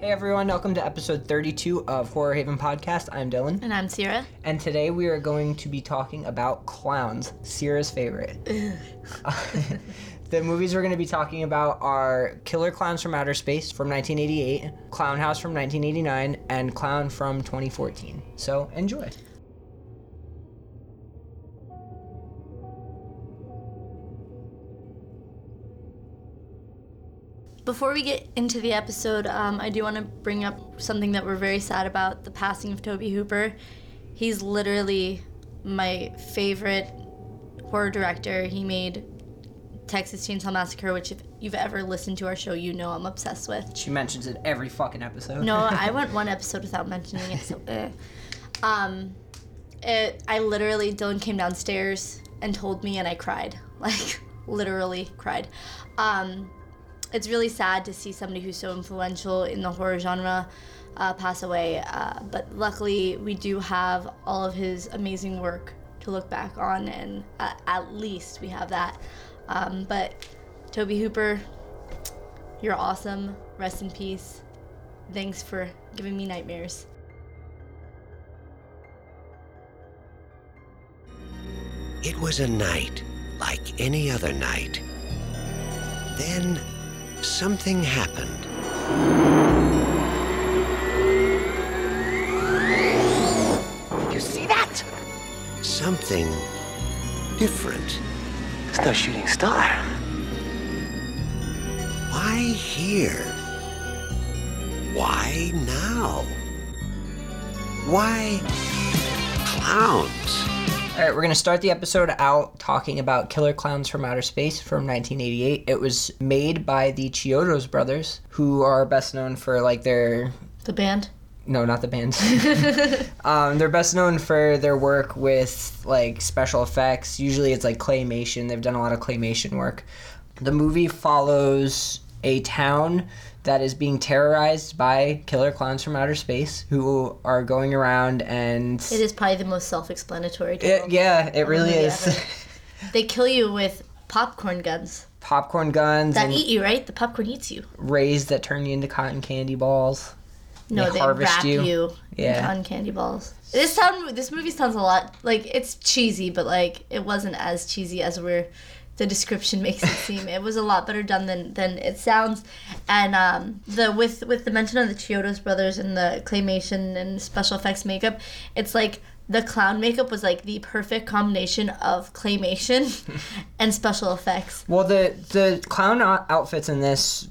Hey everyone, welcome to episode 32 of Horror Haven Podcast. I'm Dylan. And I'm Sierra. And today we are going to be talking about clowns, Sierra's favorite. The movies we're going to be talking about are Killer Klowns from Outer Space from 1988, Clown House from 1989, and Clown from 2014. So enjoy. Before we get into the episode, I do want to bring up something that we're very sad about, the passing of Toby Hooper. He's literally my favorite horror director. He made Texas Chainsaw Massacre, which if you've ever listened to our show, you know I'm obsessed with. She mentions it every fucking episode. No, I went one episode without mentioning it, so Dylan came downstairs and told me, and I cried. Like, literally cried. It's really sad to see somebody who's so influential in the horror genre pass away, but luckily we do have all of his amazing work to look back on, and at least we have that. But Toby Hooper, you're awesome. Rest in peace. Thanks for giving me nightmares. It was a night like any other night. Then something happened. You see that? Something different. There's no shooting star. Why here? Why now? Why clowns? All right, we're going to start the episode out talking about Killer Klowns from Outer Space from 1988. It was made by the Chiodo brothers, who are best known for, like, their... The band? No, not the band. They're best known for their work with, like, special effects. Usually it's, like, claymation. They've done a lot of claymation work. The movie follows a town that is being terrorized by killer clowns from outer space who are going around and... It is probably the most self-explanatory title. It really is. They kill you with popcorn guns. Popcorn guns. That eat you, right? The popcorn eats you. Rays that turn you into cotton candy balls. No, they wrap you in cotton candy balls. This movie sounds a lot... Like, it's cheesy, but, like, it wasn't as cheesy as the description makes it seem. It was a lot better done than it sounds. And with the mention of the Chiodo brothers and the claymation and special effects makeup, it's like the clown makeup was like the perfect combination of claymation and special effects. Well, the clown outfits in this,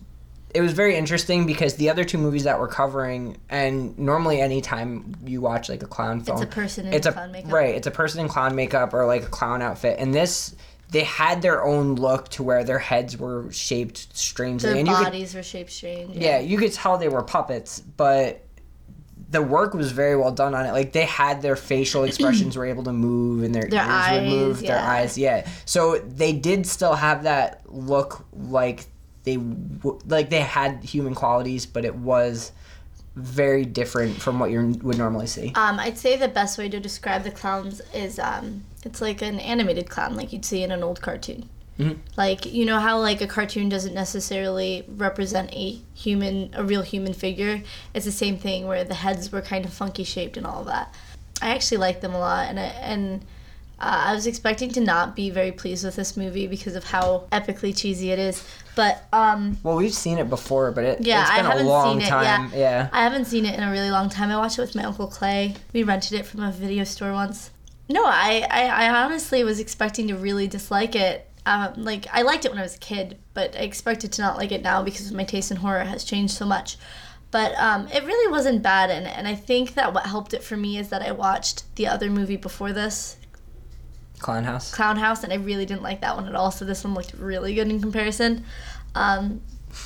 it was very interesting because the other two movies that we're covering, and normally any time you watch like a clown film, it's a person in clown makeup. Right, it's a person in clown makeup or like a clown outfit. And this... They had their own look to where their heads were shaped strangely. Their bodies were shaped strangely. Yeah, you could tell they were puppets, but the work was very well done on it. Like, they had their facial expressions were able to move, and their ears eyes, would move, their eyes, So they did still have that look like they had human qualities, but it was very different from what you would normally see. I'd say the best way to describe the clowns is... It's like an animated clown, like you'd see in an old cartoon. Mm-hmm. Like, you know how, like, a cartoon doesn't necessarily represent a real human figure? It's the same thing where the heads were kind of funky shaped and all that. I actually liked them a lot, and I was expecting to not be very pleased with this movie because of how epically cheesy it is. But well, we've seen it before, but it's been a long time. Yeah, I haven't seen it in a really long time. I watched it with my Uncle Clay. We rented it from a video store once. No, I honestly was expecting to really dislike it. Like, I liked it when I was a kid, but I expected to not like it now because my taste in horror has changed so much. But it really wasn't bad, and I think that what helped it for me is that I watched the other movie before this. Clown House, and I really didn't like that one at all, so this one looked really good in comparison. I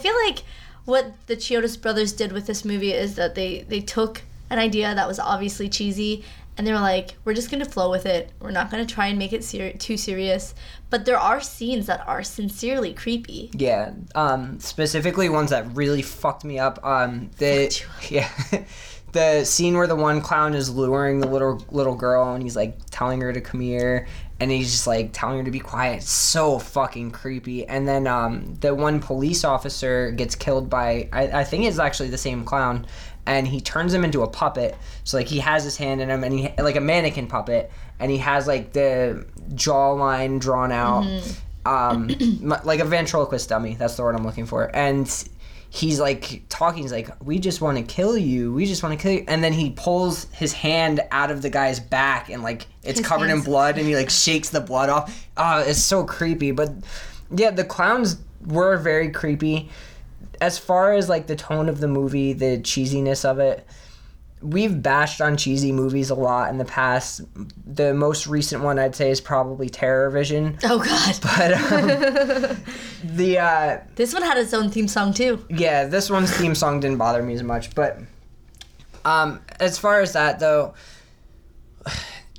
feel like what the Chiodo brothers did with this movie is that they took an idea that was obviously cheesy, and they were like, we're just going to flow with it. We're not going to try and make it too serious. But there are scenes that are sincerely creepy. Yeah. Specifically ones that really fucked me up. the scene where the one clown is luring the little girl and he's like telling her to come here and he's just like telling her to be quiet. It's so fucking creepy. And then the one police officer gets killed by I think it's actually the same clown, and he turns him into a puppet. So like he has his hand in him and he like a mannequin puppet, and he has like the jawline drawn out, like a ventriloquist dummy. That's the word I'm looking for. And he's like talking, he's like, we just want to kill you. We just want to kill you. And then he pulls his hand out of the guy's back and like it's his covered in blood and he like shakes the blood off. It's so creepy. But yeah, the clowns were very creepy. As far as like the tone of the movie, the cheesiness of it, we've bashed on cheesy movies a lot in the past. The most recent one I'd say is probably TerrorVision. Oh God! But this one had its own theme song too. Yeah, this one's theme song didn't bother me as much. But as far as that though,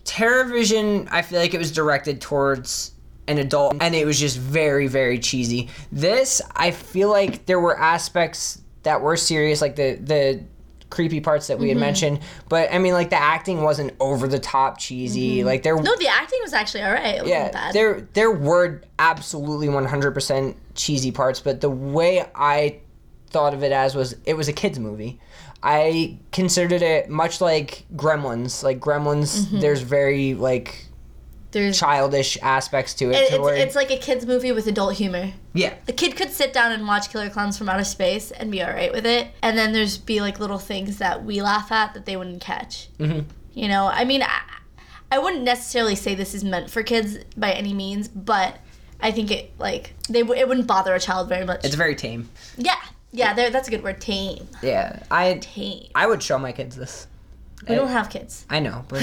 TerrorVision, I feel like it was directed towards an adult, and it was just very, very cheesy. This, I feel like there were aspects that were serious, like the creepy parts that we had mentioned, but I mean like the acting wasn't over the top cheesy. Like there no, the acting was actually all right. It wasn't bad. There were absolutely 100% cheesy parts, but the way I thought of it as was it was a kids movie. I considered it much like Gremlins. Like Gremlins, there's very like there's childish aspects to it. It's like a kids movie with adult humor. Yeah. A kid could sit down and watch Killer Klowns from Outer Space and be all right with it. And then there's be like little things that we laugh at that they wouldn't catch. You know, I mean, I wouldn't necessarily say this is meant for kids by any means, but I think it like it wouldn't bother a child very much. It's very tame. Yeah, that's a good word, tame. Yeah, tame. I would show my kids this. We don't have kids. I know, but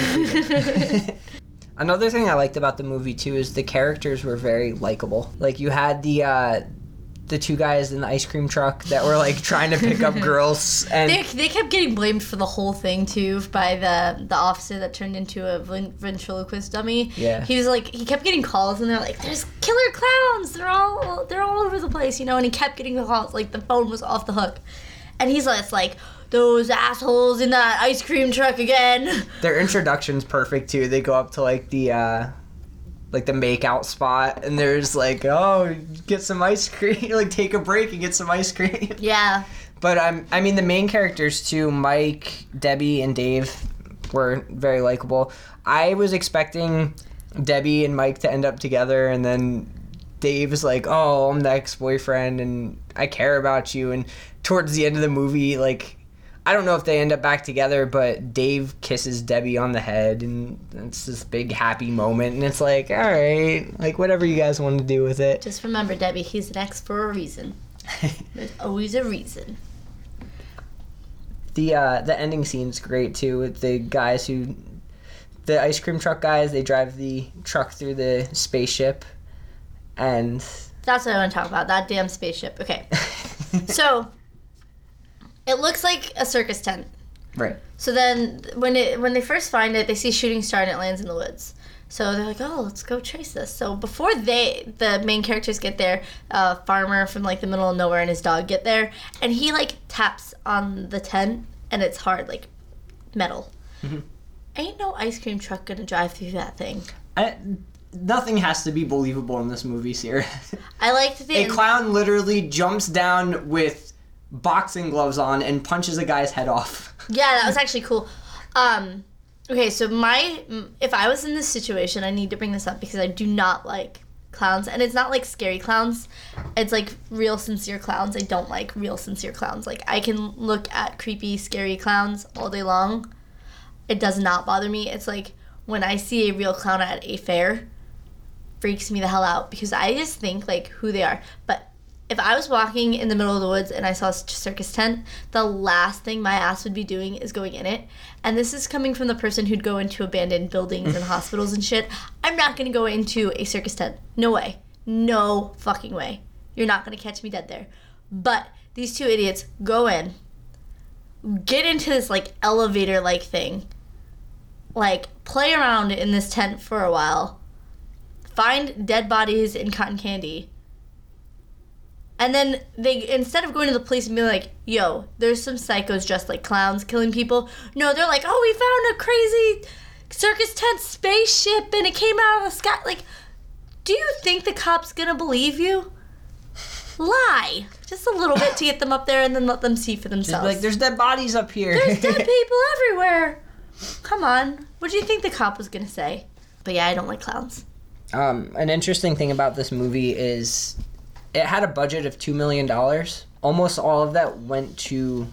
another thing I liked about the movie too is the characters were very likable. Like you had the two guys in the ice cream truck that were like trying to pick up girls, and they kept getting blamed for the whole thing too by the officer that turned into a ventriloquist dummy. Yeah, he was like he kept getting calls and they're like, "There's killer clowns. They're all over the place," you know. And he kept getting the calls. Like the phone was off the hook, and he's like, those assholes in that ice cream truck again. Their introduction's perfect too. They go up to like the makeout spot, and there's like, oh, get some ice cream. Like take a break and get some ice cream. Yeah. But I mean the main characters too, Mike, Debbie, and Dave, were very likable. I was expecting Debbie and Mike to end up together, and then Dave is like, oh, I'm the ex-boyfriend, and I care about you. And towards the end of the movie, like, I don't know if they end up back together, but Dave kisses Debbie on the head, and it's this big happy moment, and it's like, all right, like whatever you guys want to do with it. Just remember, Debbie, he's an ex for a reason. There's always a reason. The ending scene's great too, with the guys who, the ice cream truck guys, they drive the truck through the spaceship, and that's what I want to talk about. That damn spaceship. Okay, so. It looks like a circus tent. Right. So then when they first find it, they see a shooting star and it lands in the woods. So they're like, oh, let's go chase this. So before the main characters get there, a farmer from like the middle of nowhere and his dog get there, and he like taps on the tent and it's hard, like metal. Ain't no ice cream truck gonna drive through that thing. Nothing has to be believable in this movie, Sarah. I liked the... A clown literally jumps down with boxing gloves on and punches a guy's head off. Yeah, that was actually cool. Okay, so if I was in this situation, I need to bring this up because I do not like clowns, and it's not like scary clowns. It's like real sincere clowns. I don't like real sincere clowns. Like I can look at creepy, scary clowns all day long. It does not bother me. It's like when I see a real clown at a fair, freaks me the hell out because I just think like who they are. But if I was walking in the middle of the woods and I saw a circus tent, the last thing my ass would be doing is going in it. And this is coming from the person who'd go into abandoned buildings and hospitals and shit. I'm not going to go into a circus tent. No way. No fucking way. You're not going to catch me dead there. But these two idiots go in, get into this, like, elevator-like thing, like, play around in this tent for a while, find dead bodies in cotton candy, And then they, instead of going to the police and being like, yo, there's some psychos dressed like clowns killing people. No, they're like, oh, we found a crazy circus tent spaceship and it came out of the sky. Like, do you think the cop's gonna believe you? Lie. Just a little bit to get them up there and then let them see for themselves. Like, there's dead bodies up here. There's dead people everywhere. Come on. What do you think the cop was gonna say? But yeah, I don't like clowns. An interesting thing about this movie is it had a budget of $2 million. Almost all of that went to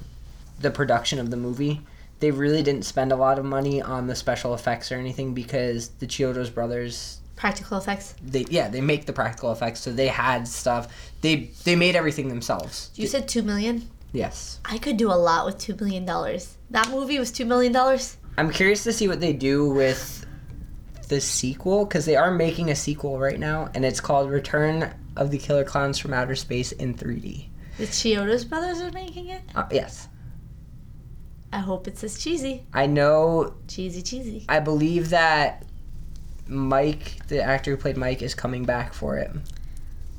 the production of the movie. They really didn't spend a lot of money on the special effects or anything because the Chiodo's brothers... Practical effects? They make the practical effects, so they had stuff. They made everything themselves. You said $2 million? Yes. I could do a lot with $2 million. That movie was $2 million? I'm curious to see what they do with the sequel, because they are making a sequel right now, and it's called Return of the Killer Klowns from Outer Space in 3D. The Chiodo's brothers are making it? Yes. I hope it's as cheesy. I know. Cheesy. I believe that Mike, the actor who played Mike, is coming back for it.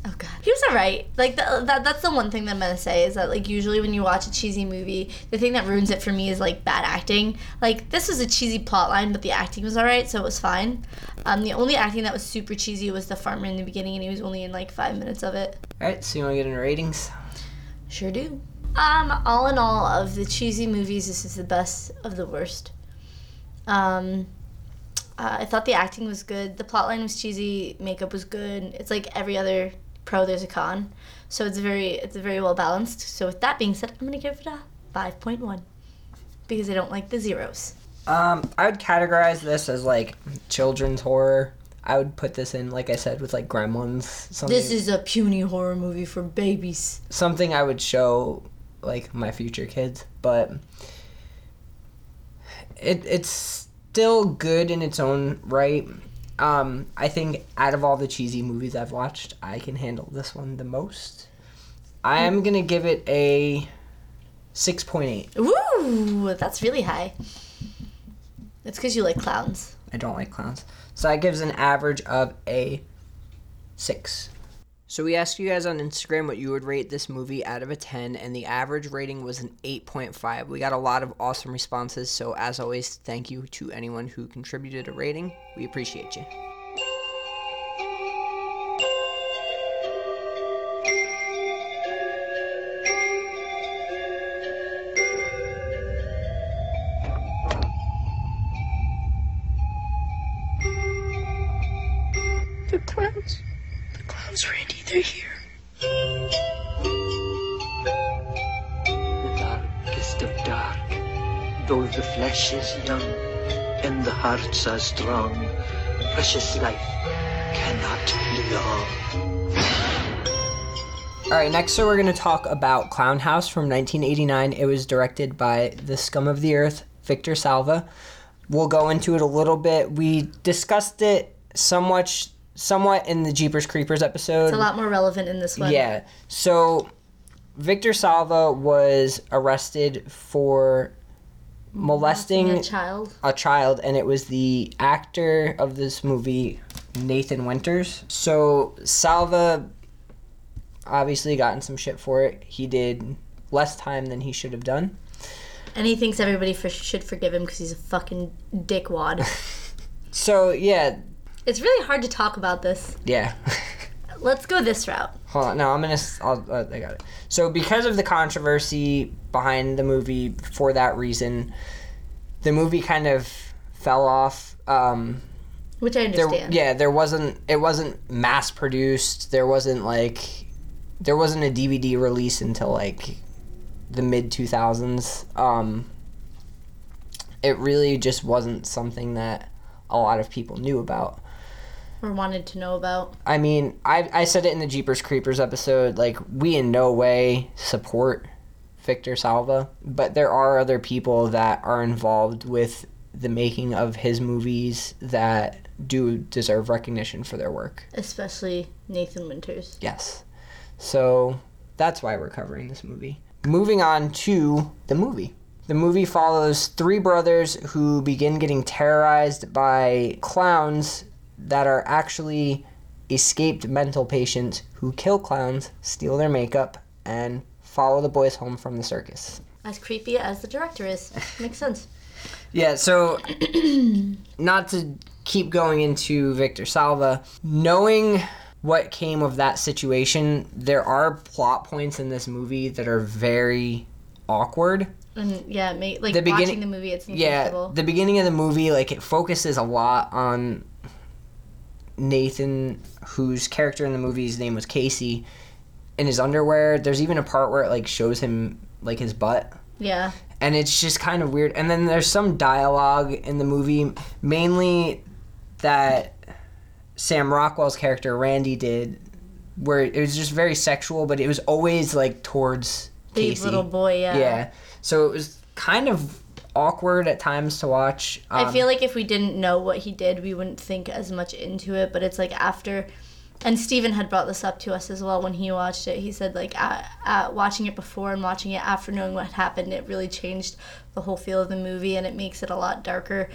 Oh, God. He was all right. Like, that's the one thing that I'm going to say is that, like, usually when you watch a cheesy movie, the thing that ruins it for me is, like, bad acting. Like, this was a cheesy plotline, but the acting was all right, so it was fine. The only acting that was super cheesy was the farmer in the beginning, and he was only in, like, 5 minutes of it. All right, so you want to get into ratings? Sure do. All in all, of the cheesy movies, this is the best of the worst. I thought the acting was good. The plotline was cheesy. Makeup was good. It's like every other pro, there's a con. So it's very well balanced. So with that being said, I'm going to give it a 5.1 because I don't like the zeros. I would categorize this as like children's horror. I would put this in, like I said, with like Gremlins. This is a puny horror movie for babies. Something I would show like my future kids, but it's... still good in its own right. I think out of all the cheesy movies I've watched, I can handle this one the most. I am going to give it a 6.8. Ooh, that's really high. It's because you like clowns. I don't like clowns. So that gives an average of a 6. So we asked you guys on Instagram what you would rate this movie out of a 10, and the average rating was an 8.5. We got a lot of awesome responses, so as always, thank you to anyone who contributed a rating. We appreciate you. Hearts are strong, precious life cannot be long. Alright, next so we're going to talk about Clown House from 1989. It was directed by the scum of the earth, Victor Salva. We'll go into it a little bit. We discussed it somewhat in the Jeepers Creepers episode. It's a lot more relevant in this one. Yeah, so Victor Salva was arrested for... molesting a child, and it was the actor of this movie, Nathan Winters. So Salva obviously gotten some shit for it. He did less time than he should have done, and he thinks everybody should forgive him because he's a fucking dickwad. So yeah, it's really hard to talk about this. Yeah. Let's go this route. Hold on. No, I got it. So because of the controversy behind the movie, for that reason, the movie kind of fell off. Which I understand. It wasn't mass produced. There wasn't a DVD release until like the mid 2000s. It really just wasn't something that a lot of people knew about. Or wanted to know about. I mean, I said it in the Jeepers Creepers episode, like, we in no way support Victor Salva, but there are other people that are involved with the making of his movies that do deserve recognition for their work. Especially Nathan Winters. Yes. So that's why we're covering this movie. Moving on to the movie. The movie follows three brothers who begin getting terrorized by clowns that are actually escaped mental patients who kill clowns, steal their makeup, and follow the boys home from the circus. As creepy as the director is. Makes sense. Yeah, so not to keep going into Victor Salva, knowing what came of that situation, there are plot points in this movie that are very awkward. And yeah, like the watching the movie, it's uncomfortable. Yeah, the beginning of the movie, like, it focuses a lot on Nathan, whose character in the movie's name was Casey, in his underwear. There's even a part where it, like, shows him, like, his butt. Yeah. And it's just kind of weird. And then there's some dialogue in the movie, mainly that Sam Rockwell's character, Randy, did, where it was just very sexual, but it was always, like, towards the Casey. Little boy, yeah. Yeah. So it was kind of awkward at times to watch. I feel like if we didn't know what he did, we wouldn't think as much into it, but it's, like, after... And Stephen had brought this up to us as well when he watched it. He said, like, watching it before and watching it after, knowing what happened, it really changed the whole feel of the movie, and it makes it a lot darker.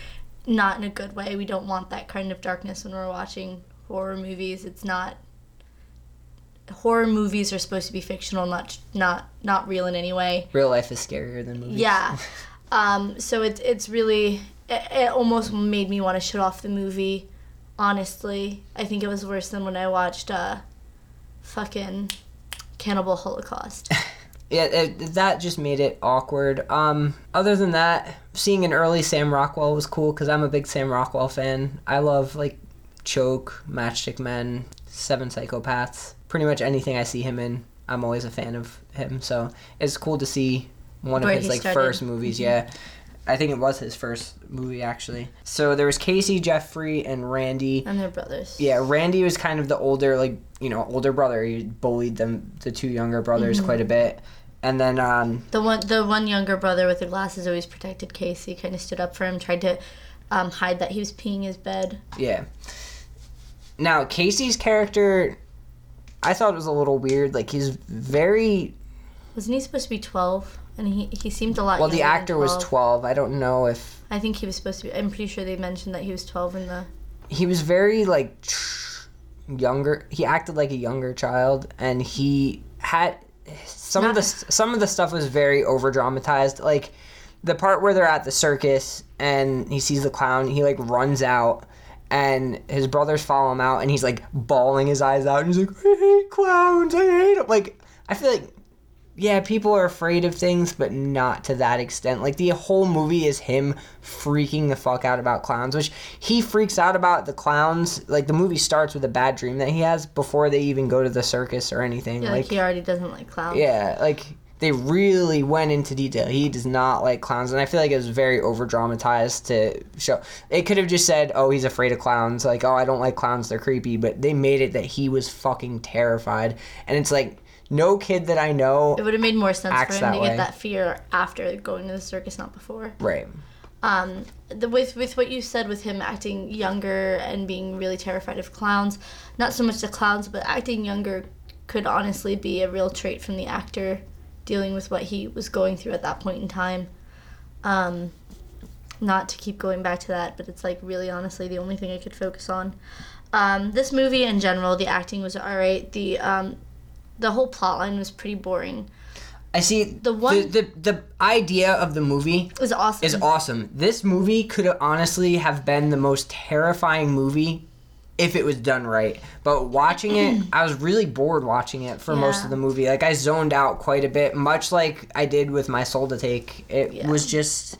Not in a good way. We don't want that kind of darkness when we're watching horror movies. It's not... Horror movies are supposed to be fictional, not real in any way. Real life is scarier than movies. Yeah. So it's really... It almost made me want to shut off the movie. Honestly, I think it was worse than when I watched fucking Cannibal Holocaust. Yeah, that just made it awkward. Other than that, seeing an early Sam Rockwell was cool because I'm a big Sam Rockwell fan. I love, like, Choke, Matchstick Men, Seven Psychopaths. Pretty much anything I see him in, I'm always a fan of him. So it's cool to see one of his, like, first movies, yeah. I think it was his first movie, actually. So there was Casey, Jeffrey, and Randy. And their brothers. Yeah, Randy was kind of the older, like, you know, older brother. He bullied them, the two younger brothers, mm-hmm. quite a bit. And then... The one younger brother with the glasses always protected Casey, kind of stood up for him, tried to hide that he was peeing his bed. Yeah. Now, Casey's character, I thought it was a little weird. Like, he's very... Wasn't he supposed to be 12? And he seemed a lot younger. Well, the actor was 12. I don't know if... I think he was supposed to be... I'm pretty sure they mentioned that he was 12 in the... He was very, like, younger. He acted like a younger child, and he had... Some of the stuff was very over-dramatized. Like, the part where they're at the circus, and he sees the clown, he, like, runs out, and his brothers follow him out, and he's, like, bawling his eyes out, and he's like, I hate clowns, I hate them. Like, I feel like... Yeah, people are afraid of things, but not to that extent. Like, the whole movie is him freaking the fuck out about clowns, which he freaks out about the clowns. Like, the movie starts with a bad dream that he has before they even go to the circus or anything. Yeah, like, he already doesn't like clowns. Yeah, like, they really went into detail. He does not like clowns, and I feel like it was very over-dramatized to show. It could have just said, oh, he's afraid of clowns. Like, oh, I don't like clowns, they're creepy. But they made it that he was fucking terrified. And it's like... No kid that I know. It would have made more sense for him to get that fear after going to the circus, not before. Right. With what you said with him acting younger and being really terrified of clowns, not so much the clowns, but acting younger could honestly be a real trait from the actor dealing with what he was going through at that point in time. Not to keep going back to that, but it's, like, really honestly the only thing I could focus on. This movie in general, the acting was all right. The whole plot line was pretty boring. I see. The idea of the movie is awesome. This movie could honestly have been the most terrifying movie if it was done right. But watching it, I was really bored watching it for most of the movie. Like, I zoned out quite a bit, much like I did with My Soul to Take. It was just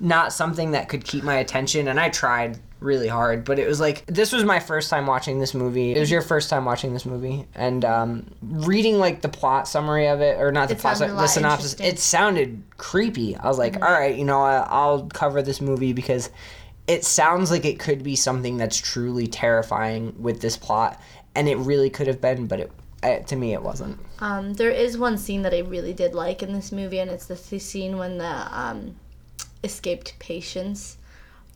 not something that could keep my attention, and I tried really hard, but it was like, this was my first time watching this movie. It was your first time watching this movie, and reading, like, the plot summary of it, or not the plot, the synopsis, it sounded creepy. I was like, mm-hmm. All right, you know, I'll cover this movie because it sounds like it could be something that's truly terrifying with this plot, and it really could have been, but to me, it wasn't. There is one scene that I really did like in this movie, and it's the scene when the escaped patients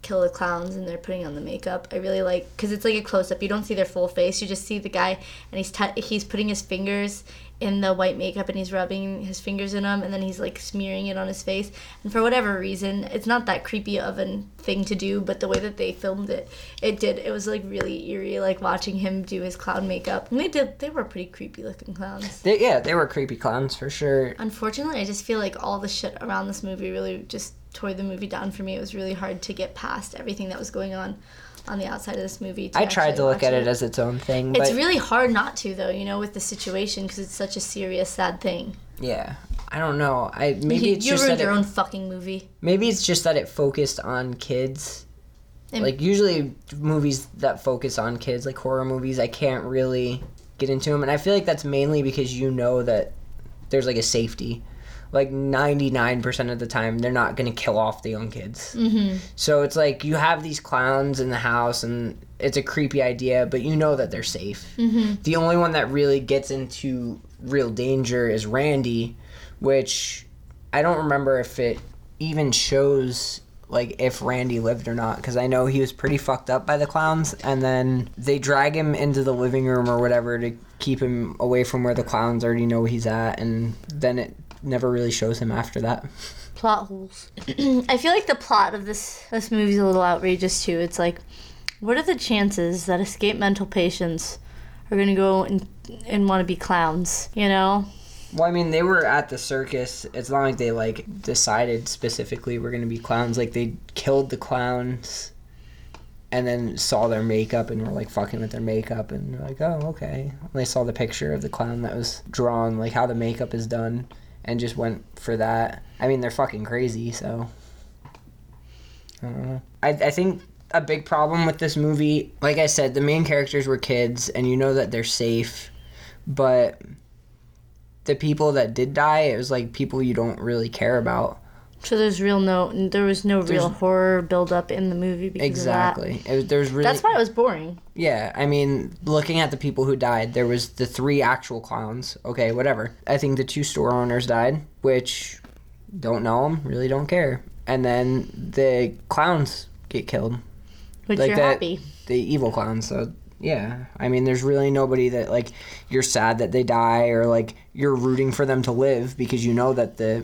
kill the clowns and they're putting on the makeup. I really like, because it's like a close-up. You don't see their full face. You just see the guy, and he's putting his fingers in the white makeup, and he's rubbing his fingers in them, and then he's like smearing it on his face. And for whatever reason, it's not that creepy of a thing to do, but the way that they filmed it, it was like really eerie, like watching him do his clown makeup. And they were pretty creepy looking clowns. They were creepy clowns for sure. Unfortunately, I just feel like all the shit around this movie really just tore the movie down for me. It was really hard to get past everything that was going on the outside of this movie. I tried to look at it as its own thing. It's really hard not to, though, you know, with the situation, because it's such a serious, sad thing. Yeah. I don't know. You ruined your own fucking movie. Maybe it's just that it focused on kids. And like, usually movies that focus on kids, like horror movies, I can't really get into them. And I feel like that's mainly because you know that there's, like, a safety. Like, 99% of the time, they're not going to kill off the young kids. Mm-hmm. So it's like you have these clowns in the house, and it's a creepy idea, but you know that they're safe. Mm-hmm. The only one that really gets into real danger is Randy, which I don't remember if it even shows, like, if Randy lived or not, because I know he was pretty fucked up by the clowns, and then they drag him into the living room or whatever to keep him away from where the clowns already know he's at, and then it never really shows him after that. Plot holes. I feel like the plot of this movie's a little outrageous too. It's like, what are the chances that escaped mental patients are going to go and want to be clowns, you know? Well, I mean, they were at the circus. It's not like they, like, decided specifically we're going to be clowns. Like, they killed the clowns and then saw their makeup and were, like, fucking with their makeup. And they're like, oh, okay. And they saw the picture of the clown that was drawn, like, how the makeup is done. And just went for that. I mean, they're fucking crazy, so I don't know. I think a big problem with this movie, like I said, the main characters were kids, and you know that they're safe, but the people that did die, it was like people you don't really care about. So there was no real horror build-up in the movie because of that. That's why it was boring. Yeah, I mean, looking at the people who died, there was the three actual clowns. Okay, whatever. I think the two store owners died, which, don't know them, really don't care. And then the clowns get killed. Which, like, you're happy. The evil clowns, so yeah. I mean, there's really nobody that, like, you're sad that they die or, like, you're rooting for them to live because you know that the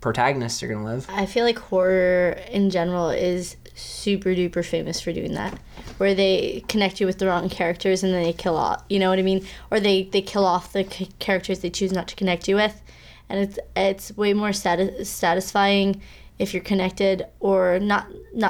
protagonists are gonna live. I feel like horror in general is super duper famous for doing that, where they connect you with the wrong characters and then they kill off, you know what I mean? Or they kill off the characters they choose not to connect you with, and it's way more satisfying if you're connected, or not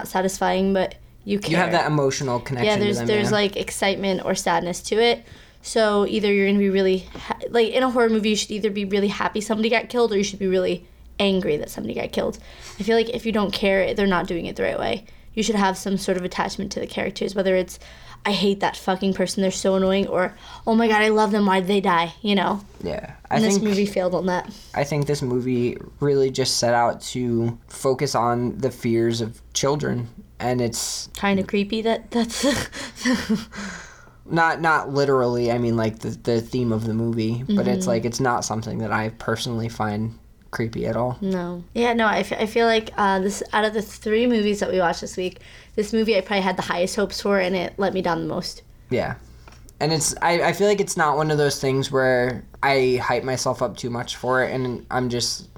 satisfying, but you care. You have that emotional connection. Yeah, there's like excitement or sadness to it. So either you're going to be really, like, in a horror movie, you should either be really happy somebody got killed, or you should be really angry that somebody got killed. I feel like if you don't care, they're not doing it the right way. You should have some sort of attachment to the characters, whether it's, I hate that fucking person, they're so annoying, or, oh my god, I love them, why did they die, you know? Yeah. This movie failed on that. I think this movie really just set out to focus on the fears of children, and it's kind of creepy that's... Not literally, I mean, like, the theme of the movie, but mm-hmm. It's, like, it's not something that I personally find creepy at all. No. Yeah, no, I feel like this, out of the three movies that we watched this week, this movie I probably had the highest hopes for, and it let me down the most. Yeah. And it's, I feel like it's not one of those things where I hype myself up too much for it, and I'm just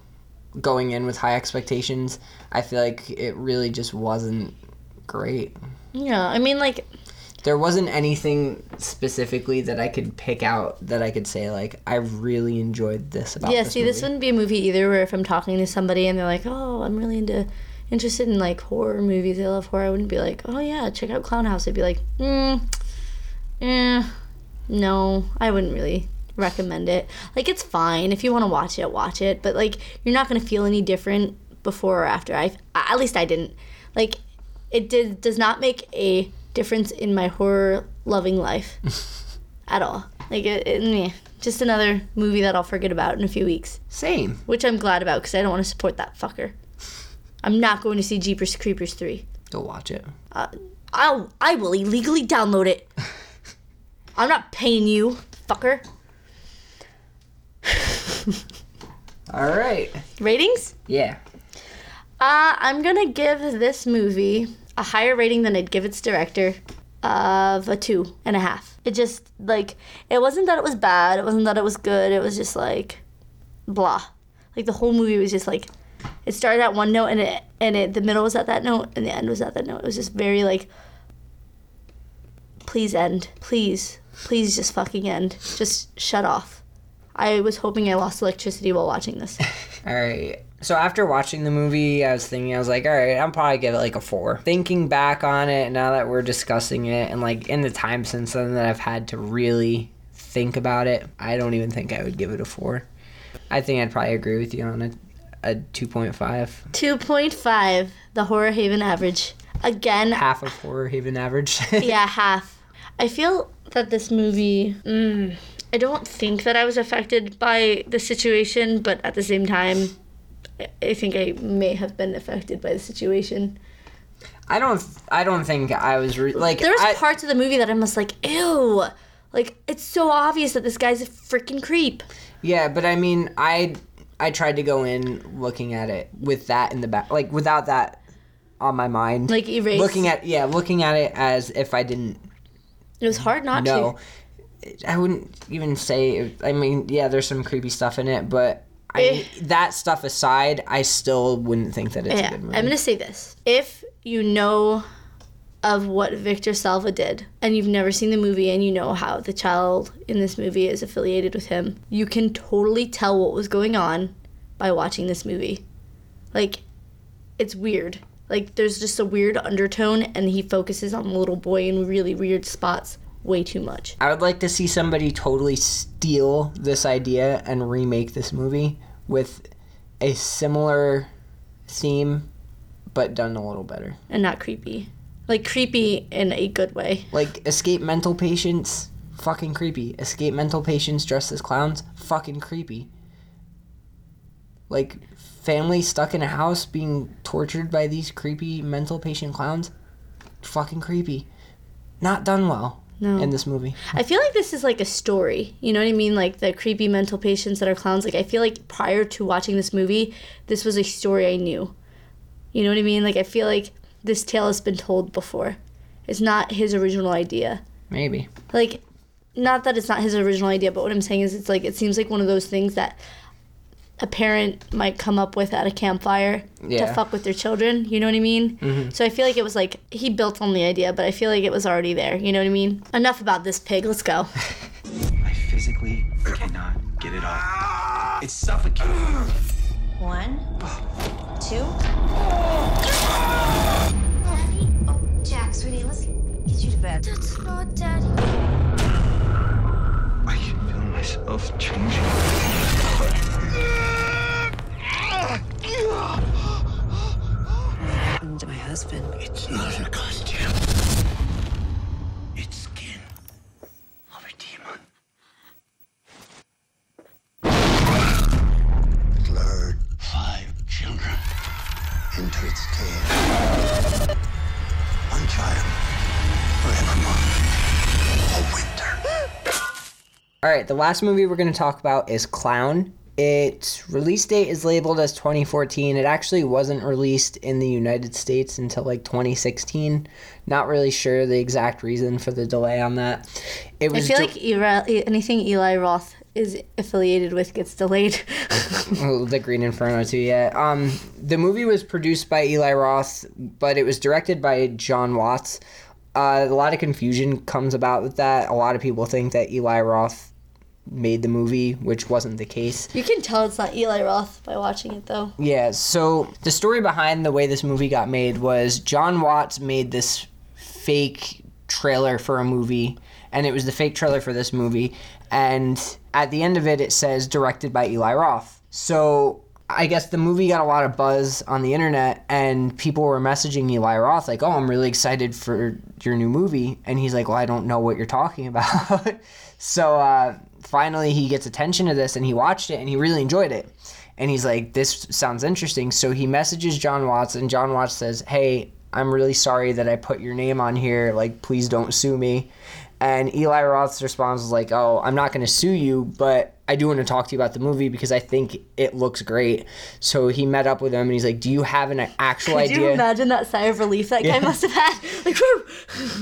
going in with high expectations. I feel like it really just wasn't great. Yeah, I mean, like, there wasn't anything specifically that I could pick out that I could say, like, I really enjoyed this about this movie. Yeah, see, this wouldn't be a movie either where if I'm talking to somebody and they're like, oh, I'm really interested in, like, horror movies, I love horror, I wouldn't be like, oh, yeah, check out Clown House. I'd be like, no, I wouldn't really recommend it. Like, it's fine. If you want to watch it. But, like, you're not going to feel any different before or after. At least I didn't. Like, it does not make a difference in my horror loving life at all. Like, just another movie that I'll forget about in a few weeks. Same. Which I'm glad about, because I don't want to support that fucker. I'm not going to see Jeepers Creepers 3. Go watch it. I will illegally download it. I'm not paying you, fucker. All right. Ratings? Yeah. I'm going to give this movie a higher rating than I'd give its director of a 2.5. It just, like, it wasn't that it was bad. It wasn't that it was good. It was just, like, blah. Like, the whole movie was just, like, it started at one note, and it the middle was at that note, and the end was at that note. It was just very, like, please end. Please. Please just fucking end. Just shut off. I was hoping I lost electricity while watching this. All right. So after watching the movie, I was like, all right, I'll probably give it like a 4. Thinking back on it, now that we're discussing it, and like in the time since then that I've had to really think about it, I don't even think I would give it a 4. I think I'd probably agree with you on a 2.5. 2.5, the Horror Haven average. Again. Half of Horror Haven average. Yeah, half. I feel that this movie, I don't think that I was affected by the situation, but at the same time, I think I may have been affected by the situation. I don't think I was... there was parts of the movie that I'm just like, ew. Like, it's so obvious that this guy's a freaking creep. Yeah, but I mean, I tried to go in looking at it with that in the back. Like, without that on my mind. Like, erase. Looking at it as if I didn't... It was hard not know. To. I wouldn't even say... I mean, yeah, there's some creepy stuff in it, but... that stuff aside, I still wouldn't think that it's a good movie. I'm going to say this. If you know of what Victor Salva did, and you've never seen the movie, and you know how the child in this movie is affiliated with him, you can totally tell what was going on by watching this movie. Like, it's weird. Like, there's just a weird undertone, and he focuses on the little boy in really weird spots. Way too much. I would like to see somebody totally steal this idea and remake this movie with a similar theme, but done a little better. And not creepy. Like, creepy in a good way. Like, escape mental patients, fucking creepy. Escape mental patients dressed as clowns, fucking creepy. Like, family stuck in a house being tortured by these creepy mental patient clowns, fucking creepy. Not done well. No. In this movie. I feel like this is like a story. You know what I mean? Like the creepy mental patients that are clowns. Like I feel like prior to watching this movie, this was a story I knew. You know what I mean? Like I feel like this tale has been told before. It's not his original idea. Maybe. Like, not that it's not his original idea, but what I'm saying is it's like, it seems like one of those things that a parent might come up with at a campfire to fuck with their children, you know what I mean? Mm-hmm. So I feel like it was like, he built on the idea, but I feel like it was already there, you know what I mean? Enough about this pig, let's go. I physically cannot get it off. It's suffocating. 1, 2. Daddy? Oh, Jack, sweetie, let's get you to bed. That's not Daddy. I can feel myself changing. To my husband. It's not a costume. It's skin of a demon. It lured 5 children into its cave. One child forevermore. A winter. All right, the last movie we're going to talk about is Clown. Its release date is labeled as 2014. It actually wasn't released in the United States until like 2016. Not really sure the exact reason for the delay on that. It was anything Eli Roth is affiliated with gets delayed. The Green Inferno too, yeah. The movie was produced by Eli Roth, but it was directed by John Watts. A lot of confusion comes about with that. A lot of people think that Eli Roth made the movie, which wasn't the case. You can tell it's not Eli Roth by watching it, though. Yeah, so the story behind the way this movie got made was John Watts made this fake trailer for a movie, and it was the fake trailer for this movie, and at the end of it, it says, directed by Eli Roth. So I guess the movie got a lot of buzz on the internet, and people were messaging Eli Roth, like, oh, I'm really excited for your new movie, and he's like, well, I don't know what you're talking about. So, finally he gets attention to this, and he watched it, and he really enjoyed it. And he's like, this sounds interesting. So he messages John Watts, and John Watts says, hey, I'm really sorry that I put your name on here. Like, please don't sue me. And Eli Roth's response was like, oh, I'm not going to sue you, but I do want to talk to you about the movie because I think it looks great. So he met up with him and he's like, do you have an actual idea? Could you imagine that sigh of relief that guy must have had? Like, whew.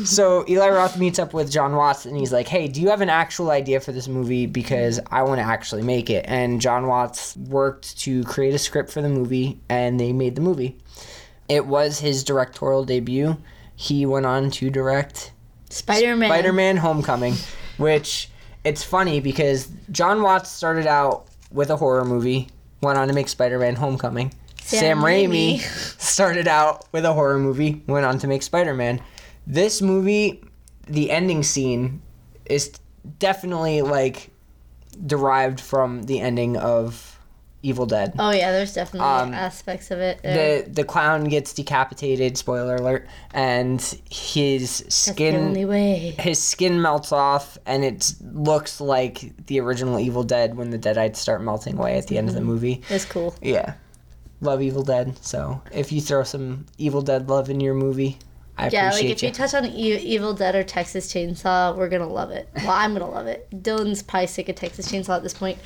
So Eli Roth meets up with John Watts and he's like, hey, do you have an actual idea for this movie? Because I want to actually make it. And John Watts worked to create a script for the movie and they made the movie. It was his directorial debut. He went on to direct Spider-Man Homecoming, which it's funny because John Watts started out with a horror movie, went on to make Spider-Man Homecoming. Sam Raimi started out with a horror movie, went on to make Spider-Man. This movie, the ending scene is definitely like derived from the ending of Evil Dead. Oh yeah, there's definitely aspects of it there. The clown gets decapitated, spoiler alert, and his skin melts off and it looks like the original Evil Dead when the Deadites start melting away at the end of the movie. That's cool. Yeah. Love Evil Dead. So if you throw some Evil Dead love in your movie, I appreciate it. If you touch on Evil Dead or Texas Chainsaw, we're gonna love it. Well, I'm gonna love it. Dylan's probably sick of Texas Chainsaw at this point.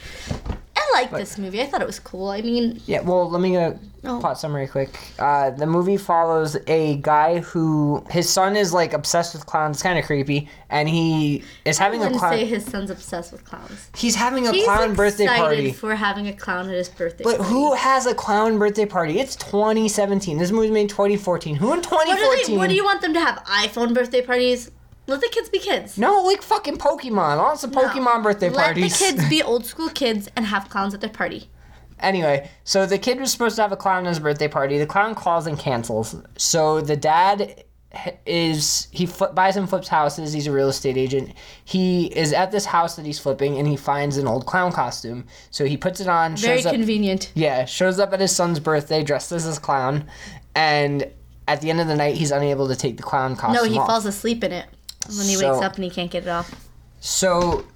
I like this movie. I thought it was cool. I mean... Yeah, well, let me go plot summary quick. The movie follows a guy who... His son is, like, obsessed with clowns. It's kind of creepy. And he is having a clown... I wouldn't say his son's obsessed with clowns. He's having a clown birthday party. He's excited for having a clown at his birthday party. But who has a clown birthday party? It's 2017. This movie was made in 2014. Who in 2014... What do you want them to have? iPhone birthday parties? Let the kids be kids. No, like fucking Pokemon. I want some Pokemon birthday parties. Let the kids be old school kids and have clowns at their party. Anyway, so the kid was supposed to have a clown at his birthday party. The clown calls and cancels. So the dad buys and flips houses. He's a real estate agent. He is at this house that he's flipping and he finds an old clown costume. So he puts it on. Very convenient. Yeah, shows up at his son's birthday dressed as his clown. And at the end of the night, he's unable to take the clown costume off. No, he falls asleep in it. When he wakes up and he can't get it off. So,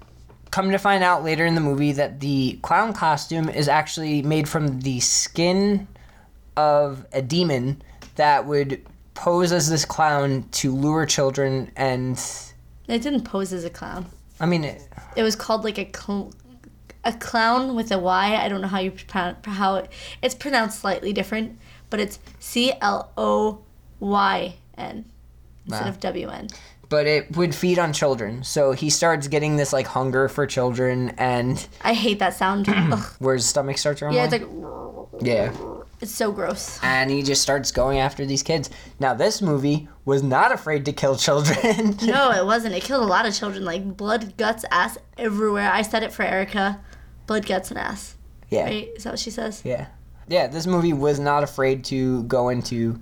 come to find out later in the movie that the clown costume is actually made from the skin of a demon that would pose as this clown to lure children and... It didn't pose as a clown. I mean... It was called like a clown with a Y. I don't know how you pronounce it's pronounced slightly different, but it's C-L-O-Y-N instead of W-N. But it would feed on children. So he starts getting this, like, hunger for children and... I hate that sound. Where his stomach starts rumbling. Yeah, it's like... Yeah. It's so gross. And he just starts going after these kids. Now, this movie was not afraid to kill children. No, it wasn't. It killed a lot of children. Like, blood, guts, ass everywhere. I said it for Erica. Blood, guts, and ass. Yeah. Right? Is that what she says? Yeah. Yeah, this movie was not afraid to go into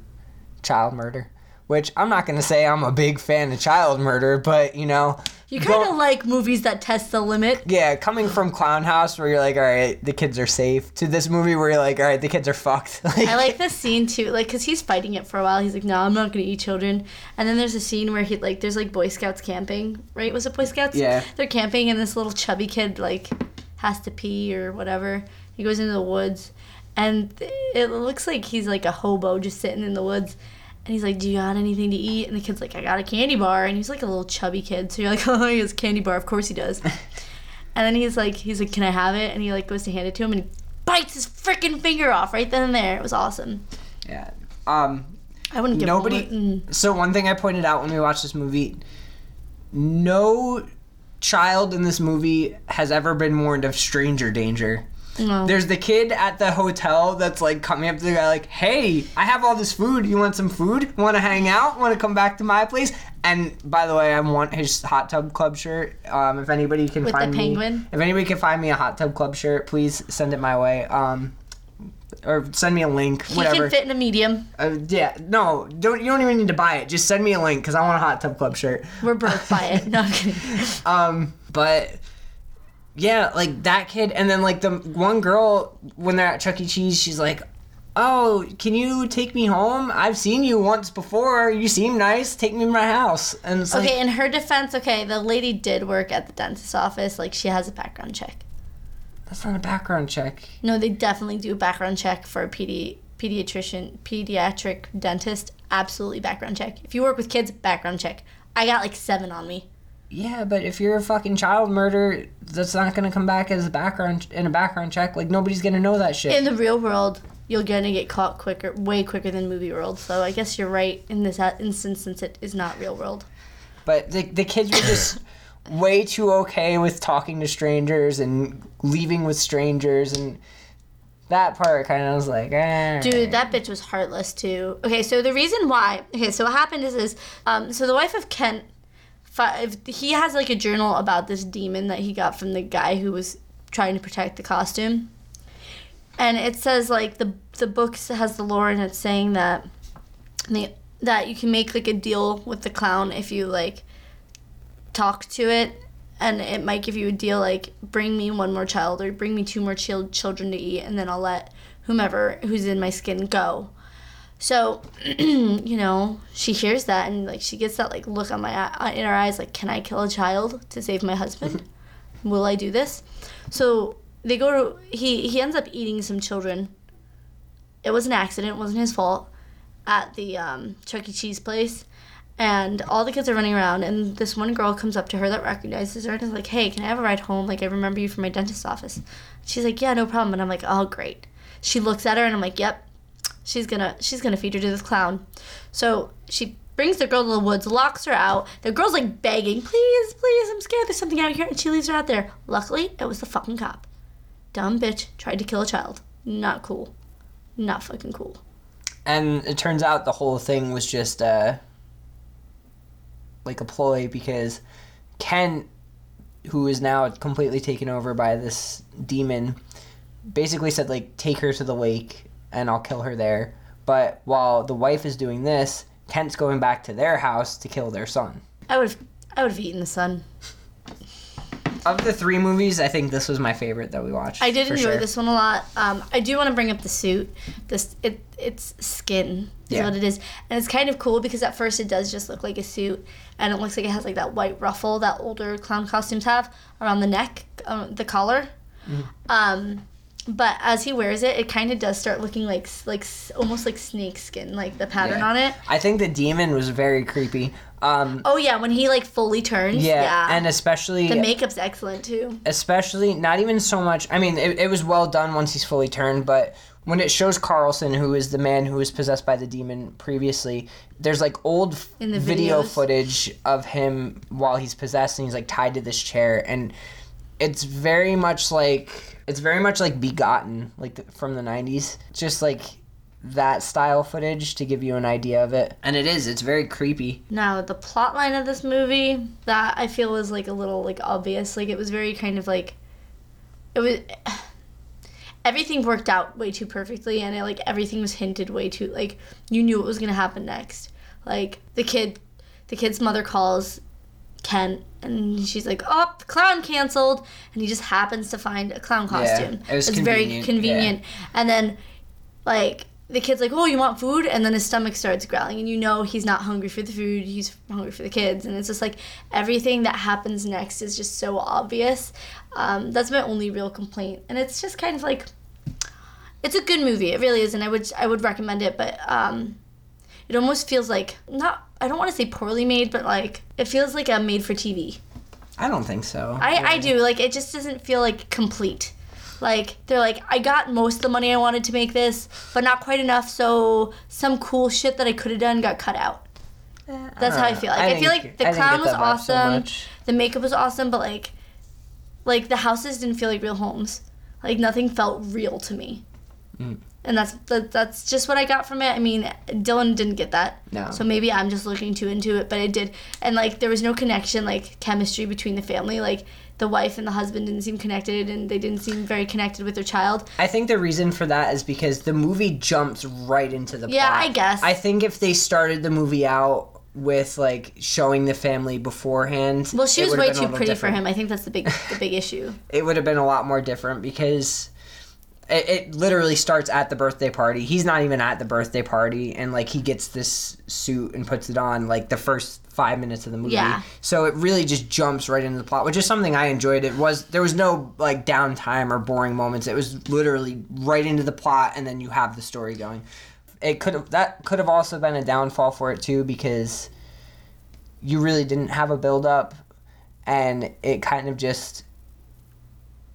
child murder. Which I'm not going to say I'm a big fan of child murder, but, you know... You kind of like movies that test the limit. Yeah, coming from Clown House where you're like, all right, the kids are safe, to this movie where you're like, all right, the kids are fucked. Like, I like this scene, too, like, because he's fighting it for a while. He's like, no, I'm not going to eat children. And then there's a scene where he, like, there's, like, Boy Scouts camping, right? Was it Boy Scouts? Yeah. They're camping, and this little chubby kid, like, has to pee or whatever. He goes into the woods, and it looks like he's, like, a hobo just sitting in the woods. And he's like, do you got anything to eat? And the kid's like, I got a candy bar. And he's like a little chubby kid. So you're like, oh, he has a candy bar. Of course he does. And then he's like, can I have it? And he like goes to hand it to him and he bites his freaking finger off right then and there. It was awesome. Yeah. I wouldn't give nobody. So one thing I pointed out when we watched this movie, no child in this movie has ever been warned of stranger danger. No. There's the kid at the hotel that's, like, coming up to the guy, like, hey, I have all this food. You want some food? Want to hang out? Want to come back to my place? And, by the way, I want his Hot Tub Club shirt. If anybody can find me... With the penguin? If anybody can find me a Hot Tub Club shirt, please send it my way. Or send me a link, whatever. He can fit in a medium. Yeah. No, you don't even need to buy it. Just send me a link, because I want a Hot Tub Club shirt. We're broke by it. No, I'm kidding. But... Yeah, like, that kid, and then, like, the one girl, when they're at Chuck E. Cheese, she's like, oh, can you take me home? I've seen you once before. You seem nice. Take me to my house. And it's okay, like, in her defense, the lady did work at the dentist's office. Like, she has a background check. That's not a background check. No, they definitely do a background check for a pediatric dentist. Absolutely background check. If you work with kids, background check. I got, like, 7 on me. Yeah, but if you're a fucking child murderer, that's not going to come back as a background check. Like, nobody's going to know that shit. In the real world, you're going to get caught way quicker than movie world. So I guess you're right in this instance, since it is not real world. But the kids were just way too okay with talking to strangers and leaving with strangers, and that part kind of was like, eh. Dude, that bitch was heartless too. Okay, so the reason why, so what happened is the wife of Kent, he has like a journal about this demon that he got from the guy who was trying to protect the costume. And it says, like, the book has the lore, and it's saying that that you can make, like, a deal with the clown if you, like, talk to it, and it might give you a deal, like, bring me one more child or bring me two more children to eat, and then I'll let whomever who's in my skin go. So, you know, she hears that, and, like, she gets that, like, look on in her eyes, like, can I kill a child to save my husband? Will I do this? So they go to, he ends up eating some children. It was an accident, it wasn't his fault, at the Chuck E. Cheese place, and all the kids are running around, and this one girl comes up to her that recognizes her and is like, hey, can I have a ride home? Like, I remember you from my dentist's office. She's like, yeah, no problem. And I'm like, oh, great. She looks at her, and I'm like, yep, she's gonna feed her to this clown. So she brings the girl to the woods, locks her out. The girl's, like, begging, please, please, I'm scared, there's something out here, and she leaves her out there. Luckily, it was the fucking cop. Dumb bitch tried to kill a child. Not cool. Not fucking cool. And it turns out the whole thing was just, like, a ploy, because Ken, who is now completely taken over by this demon, basically said, like, take her to the lake and I'll kill her there. But while the wife is doing this, Kent's going back to their house to kill their son. I would have eaten the son. Of the three movies, I think this was my favorite that we watched. I did enjoy this one a lot. I do want to bring up the suit. It's skin is what it is. And it's kind of cool because at first it does just look like a suit. And it looks like it has, like, that white ruffle that older clown costumes have around the neck, the collar. Mm-hmm. But as he wears it, it kind of does start looking like almost like snake skin, like the pattern on it. I think the demon was very creepy. When he, like, fully turns. Yeah, and especially... The makeup's excellent, too. Especially, not even so much... I mean, it was well done once he's fully turned, but when it shows Carlson, who is the man who was possessed by the demon previously, there's, like, old video footage of him while he's possessed, and he's, like, tied to this chair, and it's very much like... It's very much like Begotten, like, from the 90s. Just, like... that style footage to give you an idea of it. And it's very creepy. Now, the plot line of this movie, that I feel was, like, a little, like, obvious. Like, it was very kind of, like, it was, everything worked out way too perfectly, and it, like, everything was hinted way too, like, you knew what was going to happen next. Like, the kid's mother calls Kent, and she's like, oh, the clown canceled, and he just happens to find a clown costume. Yeah, it's convenient. Very convenient. Yeah. And then, like... the kid's like, oh, you want food? And then his stomach starts growling, and you know he's not hungry for the food, he's hungry for the kids. And it's just like everything that happens next is just so obvious. That's my only real complaint. And it's just kind of like, it's a good movie, it really is, and I would recommend it, but it almost feels like, not, I don't want to say poorly made, but like it feels like a made for TV. I don't think so. I do, like, it just doesn't feel like complete. Like, they're like, I got most of the money I wanted to make this, but not quite enough, so some cool shit that I could have done got cut out. That's how I feel. Like, I feel like the clown was awesome, the makeup was awesome, but, like the houses didn't feel like real homes. Like, nothing felt real to me. Mm. And that's just what I got from it. I mean, Dylan didn't get that. No. So maybe I'm just looking too into it, but it did. And, like, there was no connection, like, chemistry between the family, like... the wife and the husband didn't seem connected, and they didn't seem very connected with their child. I think the reason for that is because the movie jumps right into the plot. Yeah, I guess. I think if they started the movie out with, like, showing the family beforehand... Well, she was way too pretty different for him. I think that's the big issue. It would have been a lot more different because... It literally starts at the birthday party. He's not even at the birthday party, and, like, he gets this suit and puts it on, like, the first 5 minutes of the movie. Yeah. So it really just jumps right into the plot, which is something I enjoyed. There was no, like, downtime or boring moments. It was literally right into the plot, and then you have the story going. That could have also been a downfall for it, too, because you really didn't have a build-up. and it kind of just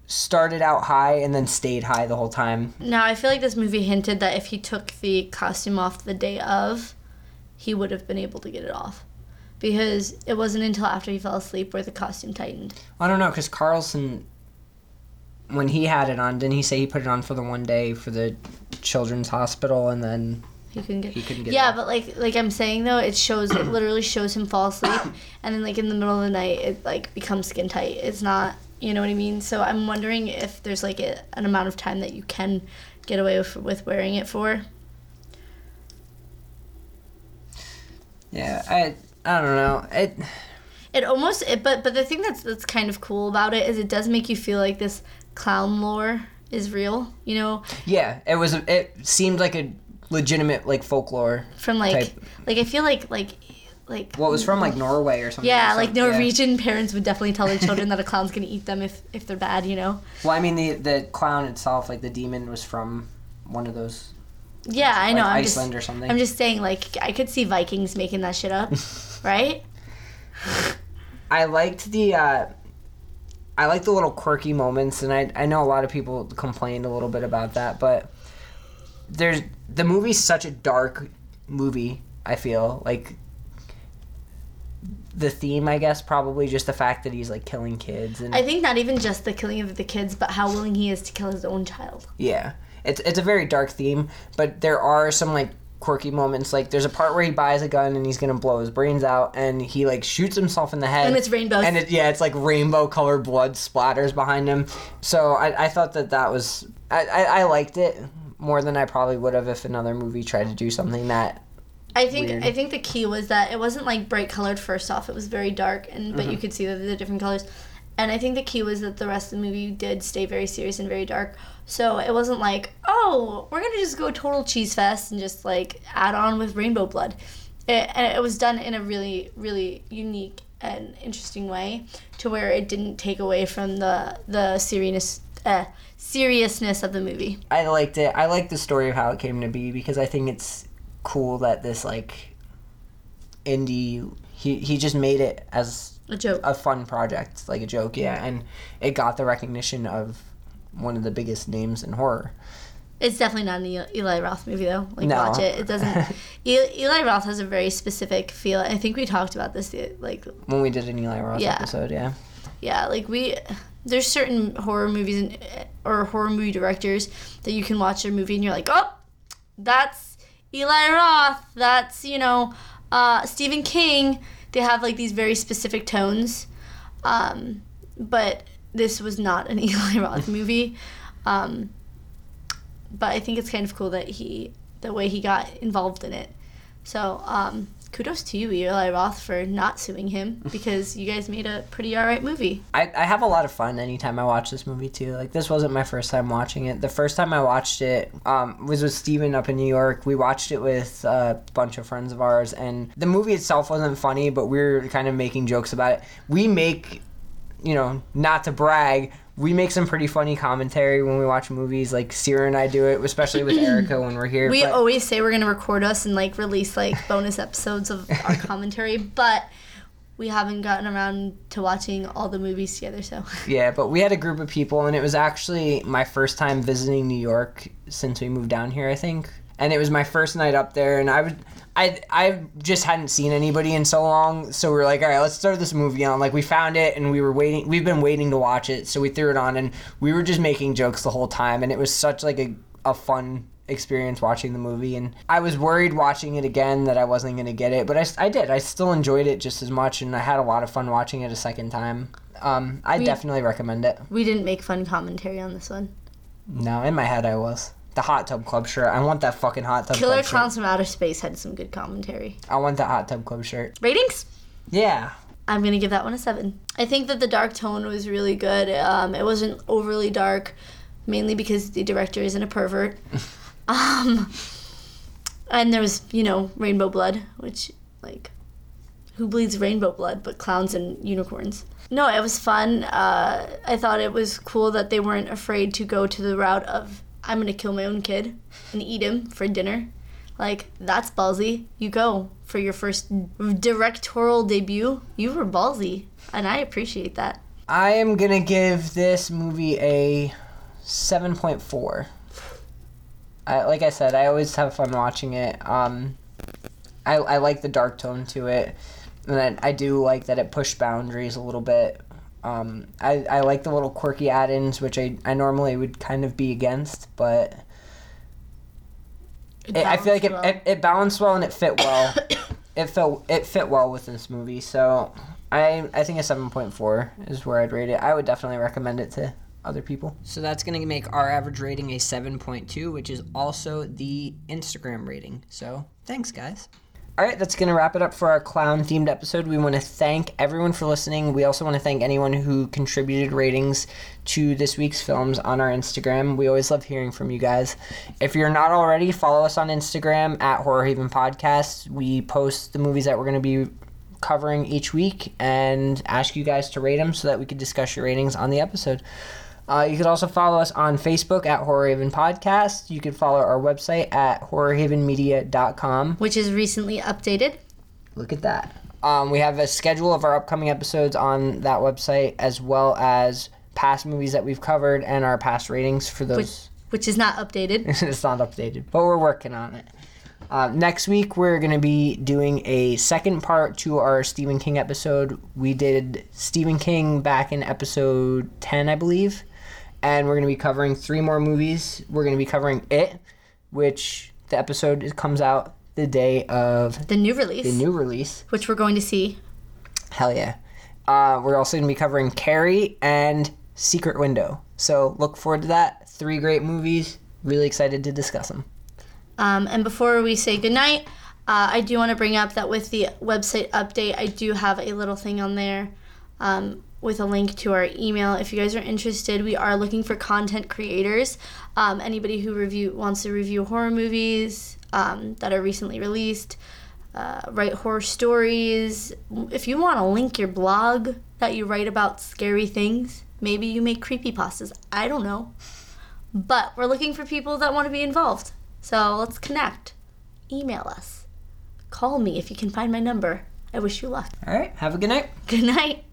started out high and then stayed high the whole time. Now, I feel like this movie hinted that if he took the costume off the day of, he would have been able to get it off. Because it wasn't until after he fell asleep where the costume tightened. I don't know, because Carlson, when he had it on, didn't he say he put it on for the one day for the children's hospital and then he couldn't get it off? But like I'm saying, though, it shows, it literally shows him fall asleep, and then like in the middle of the night it like becomes skin tight. It's not, you know what I mean? So I'm wondering if there's like an amount of time that you can get away with wearing it for. Yeah, I don't know. But the thing that's kind of cool about it is it does make you feel like this clown lore is real, you know? Yeah, it seemed like a legitimate like folklore from like type. Like I feel like well, it was from like Norway or something. Yeah, like Norwegian parents would definitely tell their children that a clown's gonna eat them if they're bad, you know? Well, I mean the clown itself, like the demon, was from one of those. Yeah, I know. Like Iceland or something. I'm just saying, like, I could see Vikings making that shit up, right? I liked the little quirky moments, and I know a lot of people complained a little bit about that, but the movie's such a dark movie, I feel. Like, the theme, I guess, probably just the fact that he's, like, killing kids. And I think not even just the killing of the kids, but how willing he is to kill his own child. Yeah. It's a very dark theme, but there are some, like, quirky moments. Like, there's a part where he buys a gun and he's going to blow his brains out, and he, like, shoots himself in the head. And it's rainbows. And, it's, like, rainbow-colored blood splatters behind him. So I thought that was... I liked it more than I probably would have if another movie tried to do something that... weird. I think the key was that it wasn't, like, bright-colored first off. It was very dark, but you could see that the different colors... And I think the key was that the rest of the movie did stay very serious and very dark. So it wasn't like, oh, we're going to just go total cheese fest and just, like, add on with rainbow blood. And it was done in a really, really unique and interesting way to where it didn't take away from the seriousness of the movie. I liked it. I liked the story of how it came to be because I think it's cool that this, like, indie... He just made it as... A joke. A fun project, like a joke, yeah. And it got the recognition of one of the biggest names in horror. It's definitely not an Eli Roth movie, though. Like, no. Watch it. It doesn't... Eli Roth has a very specific feel. I think we talked about this, like... When we did an Eli Roth episode, yeah. Yeah, like, there's certain horror movies or horror movie directors that you can watch their movie and you're like, oh, that's Eli Roth. That's, you know, Stephen King... They have, like, these very specific tones, but this was not an Eli Roth movie. But I think it's kind of cool that the way he got involved in it. So kudos to you, Eli Roth, for not suing him because you guys made a pretty all right movie. I have a lot of fun anytime I watch this movie, too. Like, this wasn't my first time watching it. The first time I watched it was with Steven up in New York. We watched it with a bunch of friends of ours, and the movie itself wasn't funny, but we were kind of making jokes about it. We make, you know, not to brag, we make some pretty funny commentary when we watch movies. Like, Sierra and I do it, especially with Erica when we're here. We always say we're going to record us and, like, release, like, bonus episodes of our commentary, but we haven't gotten around to watching all the movies together, so. Yeah, but we had a group of people, and it was actually my first time visiting New York since we moved down here, I think. And it was my first night up there, and I just hadn't seen anybody in so long, so we were like, all right, let's throw this movie on. Like, we found it, and we've been waiting to watch it, so we threw it on, and we were just making jokes the whole time, and it was such, like, a fun experience watching the movie, and I was worried watching it again that I wasn't going to get it, but I did. I still enjoyed it just as much, and I had a lot of fun watching it a second time. I definitely recommend it. We didn't make fun commentary on this one. No, in my head I was. The Hot Tub Club shirt. I want that fucking Hot Tub Club shirt. Killer Klowns from Outer Space had some good commentary. I want that Hot Tub Club shirt. Ratings? Yeah. I'm going to give that one a 7. I think that the dark tone was really good. It wasn't overly dark, mainly because the director isn't a pervert. And there was, you know, rainbow blood, which, like, who bleeds rainbow blood but clowns and unicorns? No, it was fun. I thought it was cool that they weren't afraid to go to the route of I'm going to kill my own kid and eat him for dinner. Like, that's ballsy. You go for your first directorial debut. You were ballsy, and I appreciate that. I am going to give this movie a 7.4. Like I said, I always have fun watching it. I like the dark tone to it, and I do like that it pushed boundaries a little bit. I like the little quirky add-ins, which I normally would kind of be against, but I feel like it balanced well and it fit well. it fit well with this movie, so I think a 7.4 is where I'd rate it. I would definitely recommend it to other people. So that's going to make our average rating a 7.2, which is also the Instagram rating. So thanks, guys. All right, that's going to wrap it up for our clown-themed episode. We want to thank everyone for listening. We also want to thank anyone who contributed ratings to this week's films on our Instagram. We always love hearing from you guys. If you're not already, follow us on Instagram at Horror Haven Podcast. We post the movies that we're going to be covering each week and ask you guys to rate them so that we could discuss your ratings on the episode. You could also follow us on Facebook at Horror Haven Podcast. You could follow our website at horrorhavenmedia.com. Which is recently updated. Look at that. We have a schedule of our upcoming episodes on that website, as well as past movies that we've covered and our past ratings for those. Which is not updated. It's not updated, but we're working on it. Next week, we're going to be doing a second part to our Stephen King episode. We did Stephen King back in episode 10, I believe. And we're going to be covering three more movies. We're going to be covering It, which the episode comes out the day of... The new release. Which we're going to see. Hell yeah. We're also going to be covering Carrie and Secret Window. So look forward to that. Three great movies. Really excited to discuss them. And before we say goodnight, I do want to bring up that with the website update, I do have a little thing on there. With a link to our email. If you guys are interested, we are looking for content creators. Anybody who wants to review horror movies that are recently released, write horror stories. If you want to link your blog that you write about scary things, maybe you make creepypastas. I don't know. But we're looking for people that want to be involved. So let's connect. Email us. Call me if you can find my number. I wish you luck. All right. Have a good night. Good night.